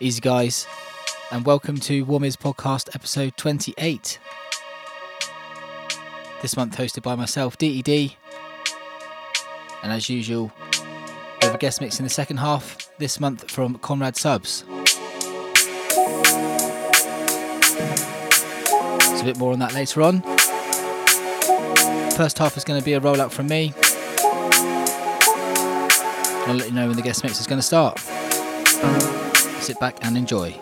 Easy guys, and welcome to Warmiz Podcast episode 28. This month hosted by myself, DED, and as usual, we have a guest mix in the second half, this month from Conrad Subs. So a bit more on that later on. First half is going to be a rollout from me. I'll let you know when the guest mix is going to start. Sit back and enjoy.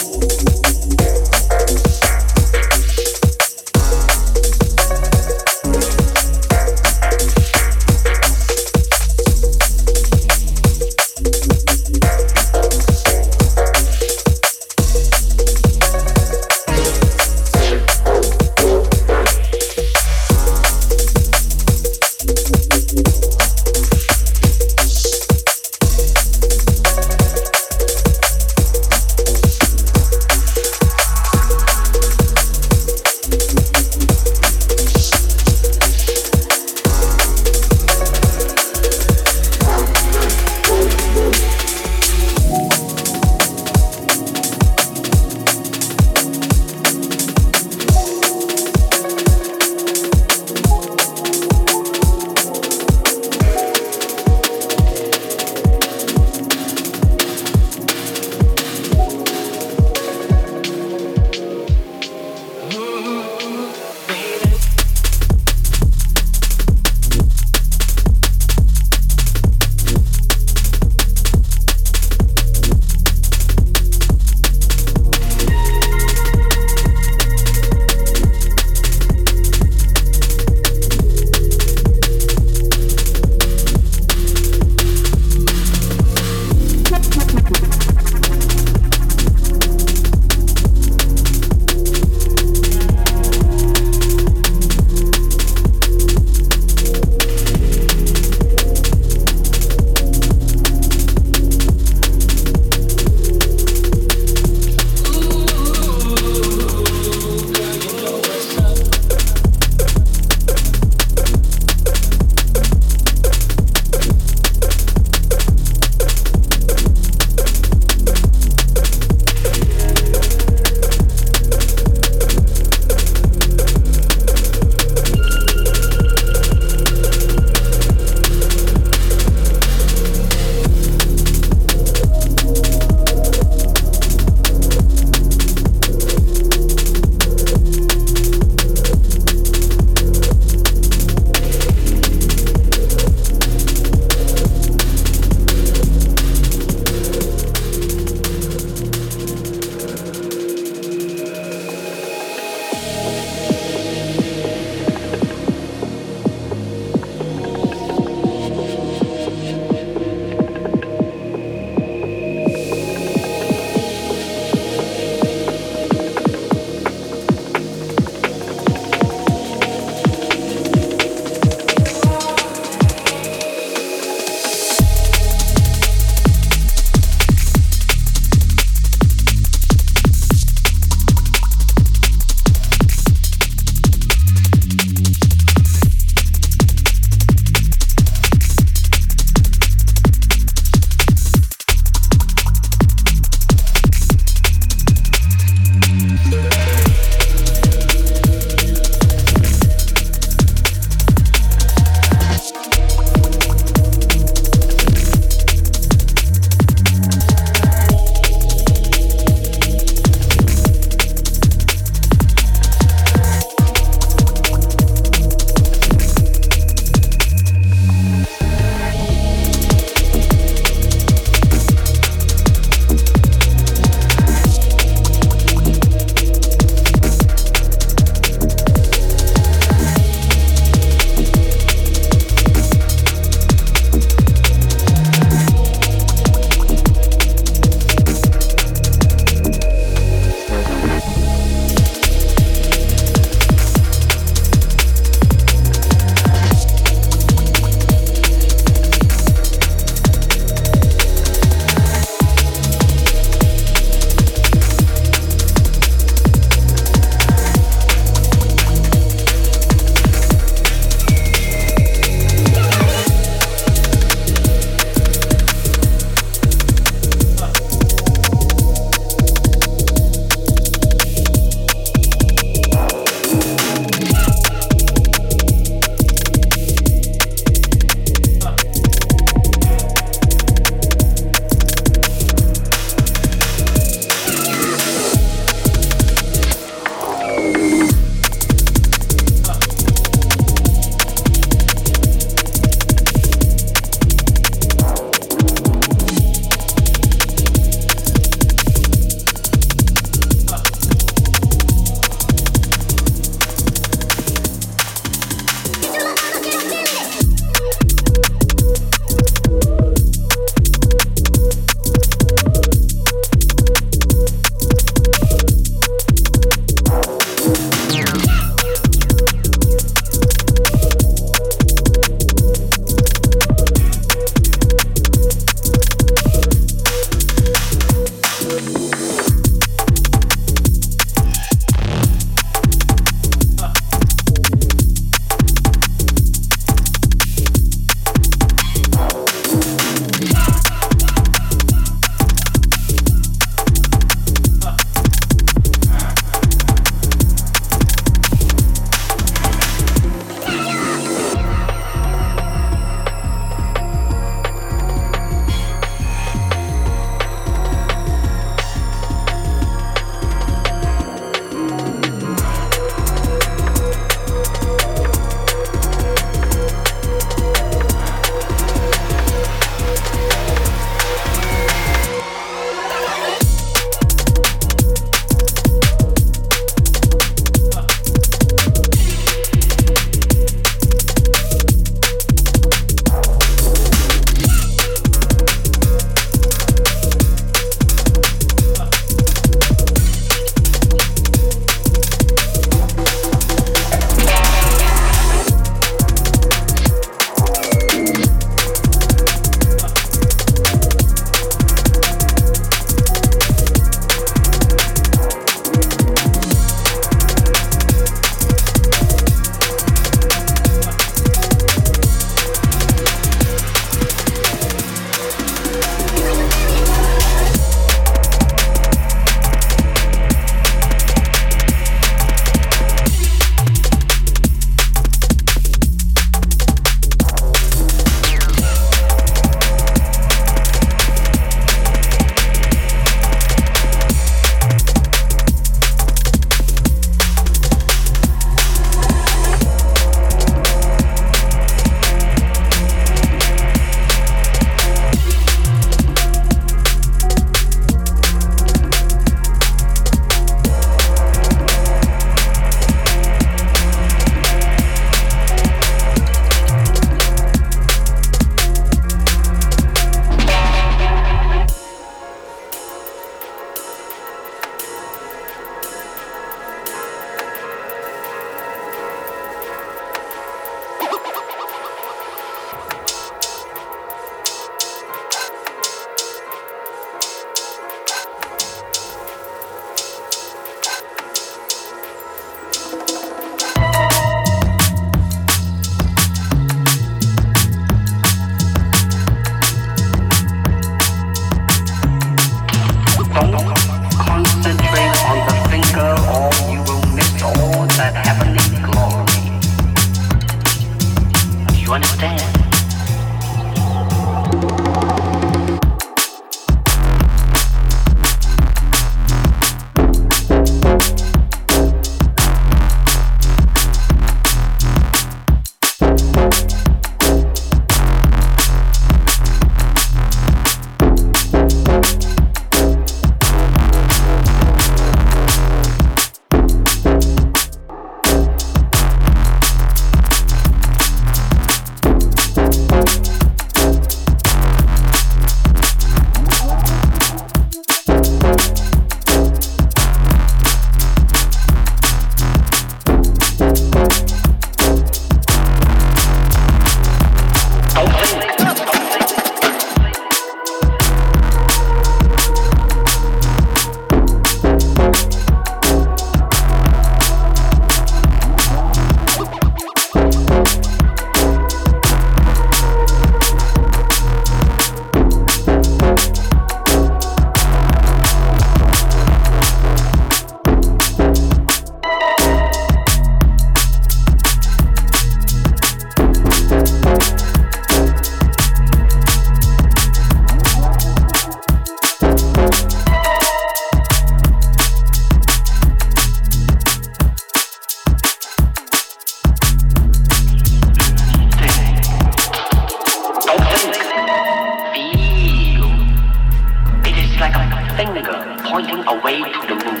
to move.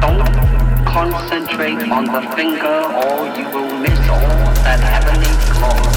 Don't concentrate on the finger or you will miss all that heavenly glory.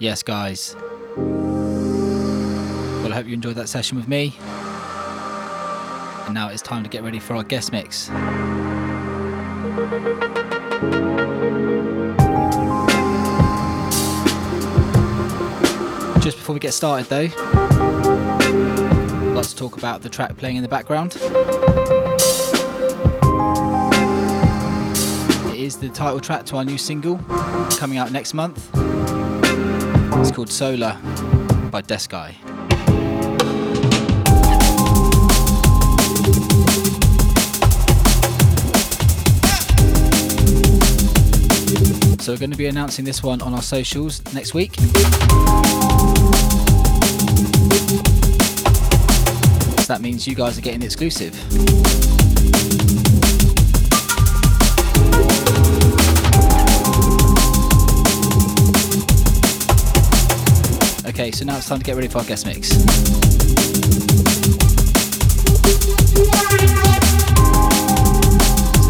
Yes, guys. Well, I hope you enjoyed that session with me. And now it's time to get ready for our guest mix. Just before we get started though, I'd like to talk about the track playing in the background. It is the title track to our new single coming out next month. It's called Solar by Deskai. So we're going to be announcing this one on our socials next week. So that means you guys are getting exclusive. Okay, so now it's time to get ready for our guest mix.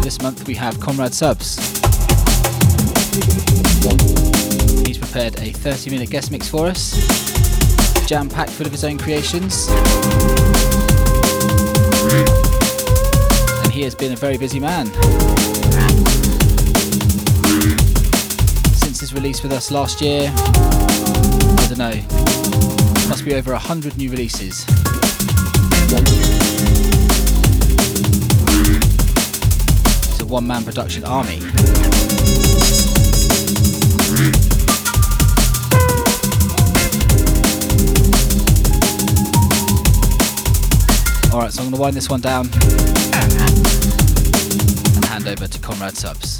This month we have Conrad Subs. He's prepared a 30-minute guest mix for us, jam-packed full of his own creations. And he has been a very busy man. Since his release with us last year, I don't know, must be over 100 new releases. One-man production army. Alright, so I'm going to wind this one down and hand over to Conrad Subs.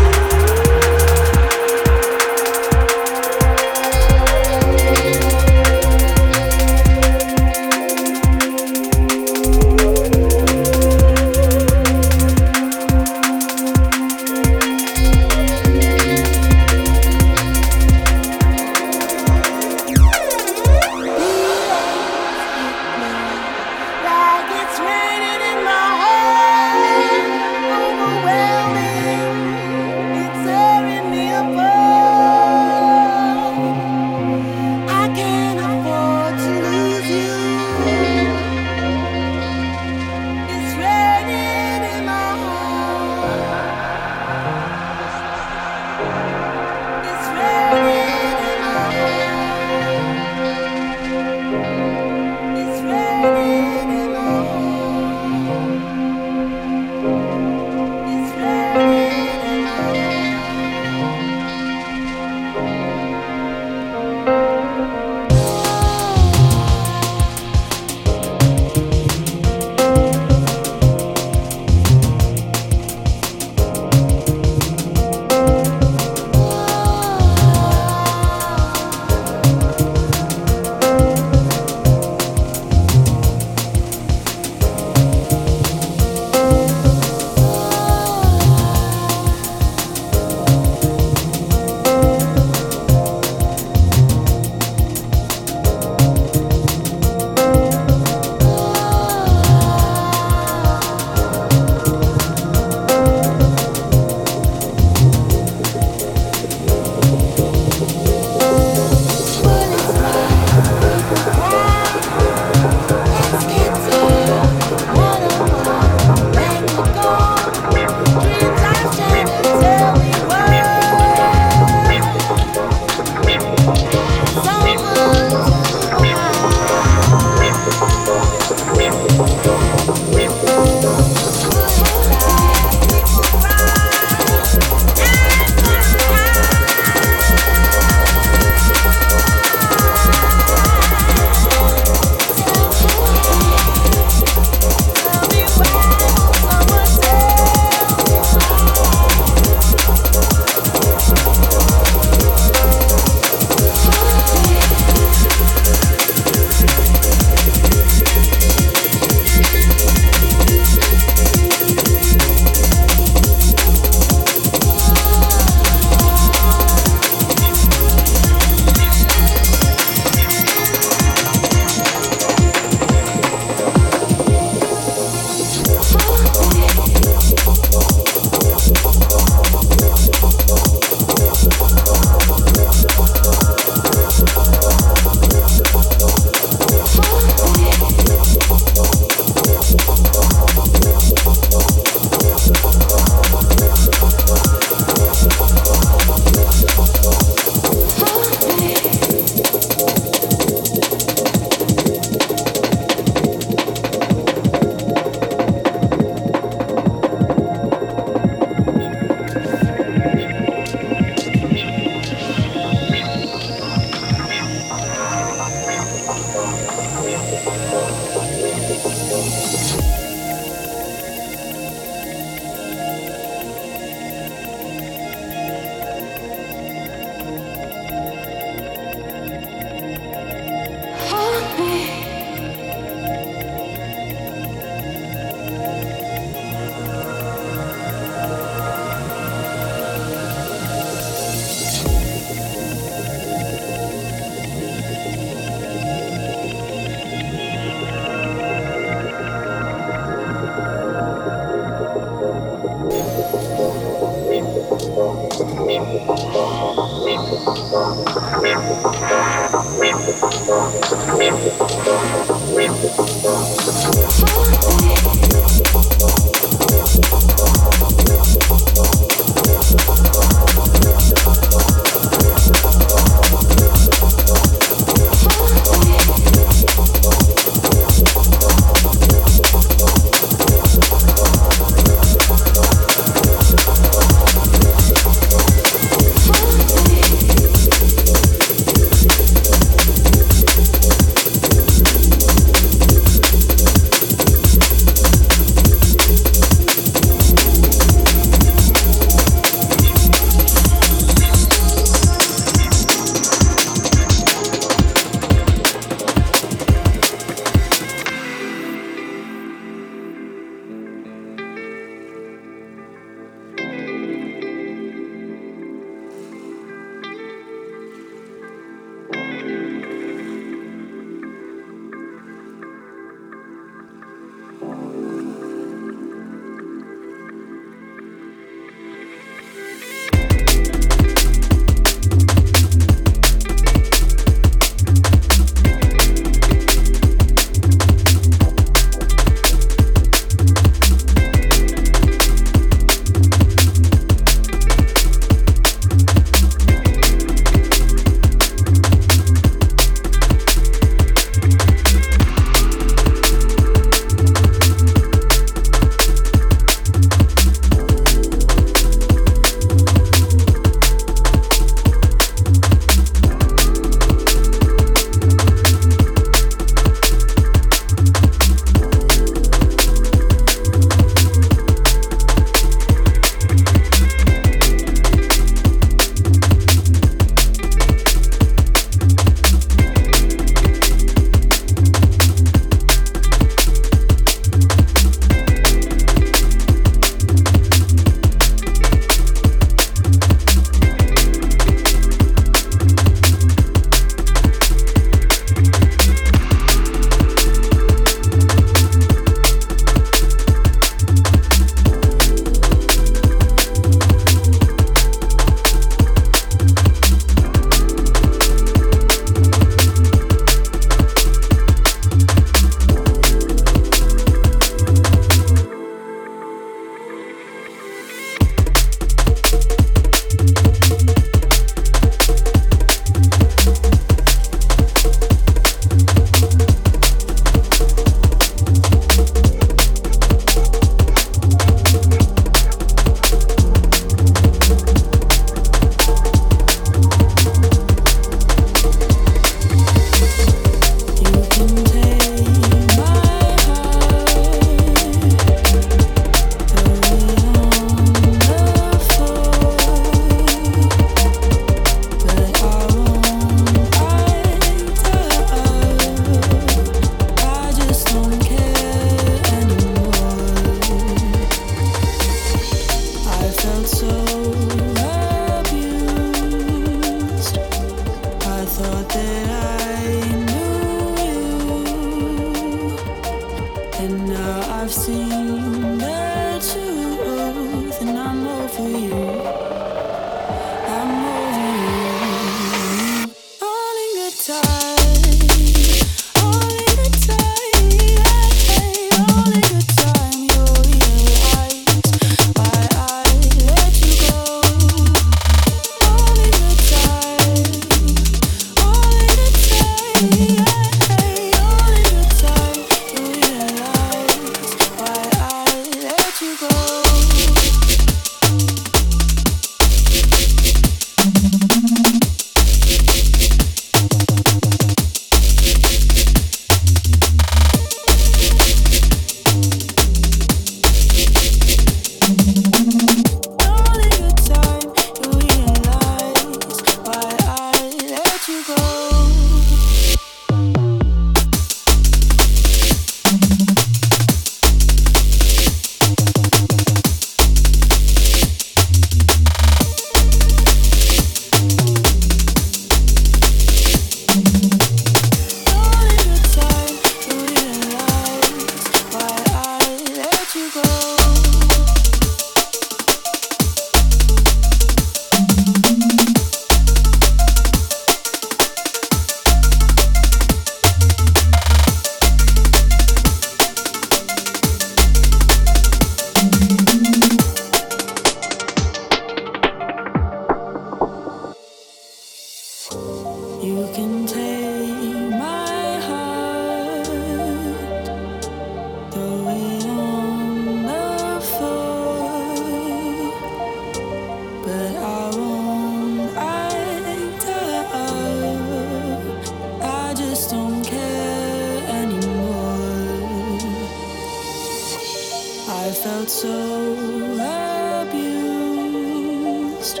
felt so abused.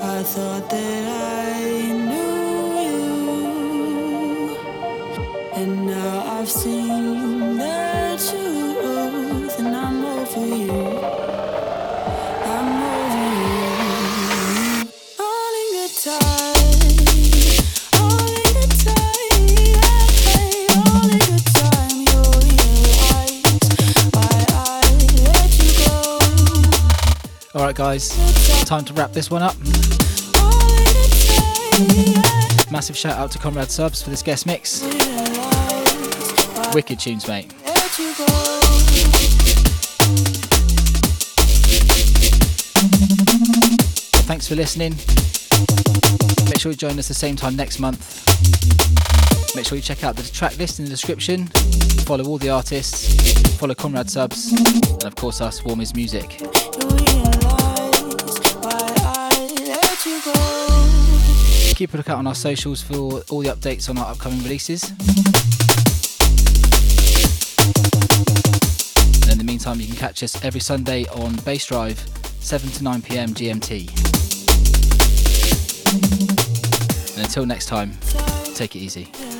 I thought that I knew you, and now I've seen the truth, and I'm over you. I'm over you. All in the time. Alright guys, time to wrap this one up. Massive shout out to Conrad Subs for this guest mix. Wicked tunes, mate. Thanks for listening. Make sure you join us the same time next month. Make sure you check out the track list in the description. Follow all the artists. Follow Conrad Subs. And of course us, Warmiz Music. Keep a lookout on our socials for all the updates on our upcoming releases. And in the meantime, you can catch us every Sunday on Bass Drive, 7 to 9 PM GMT. And until next time, take it easy.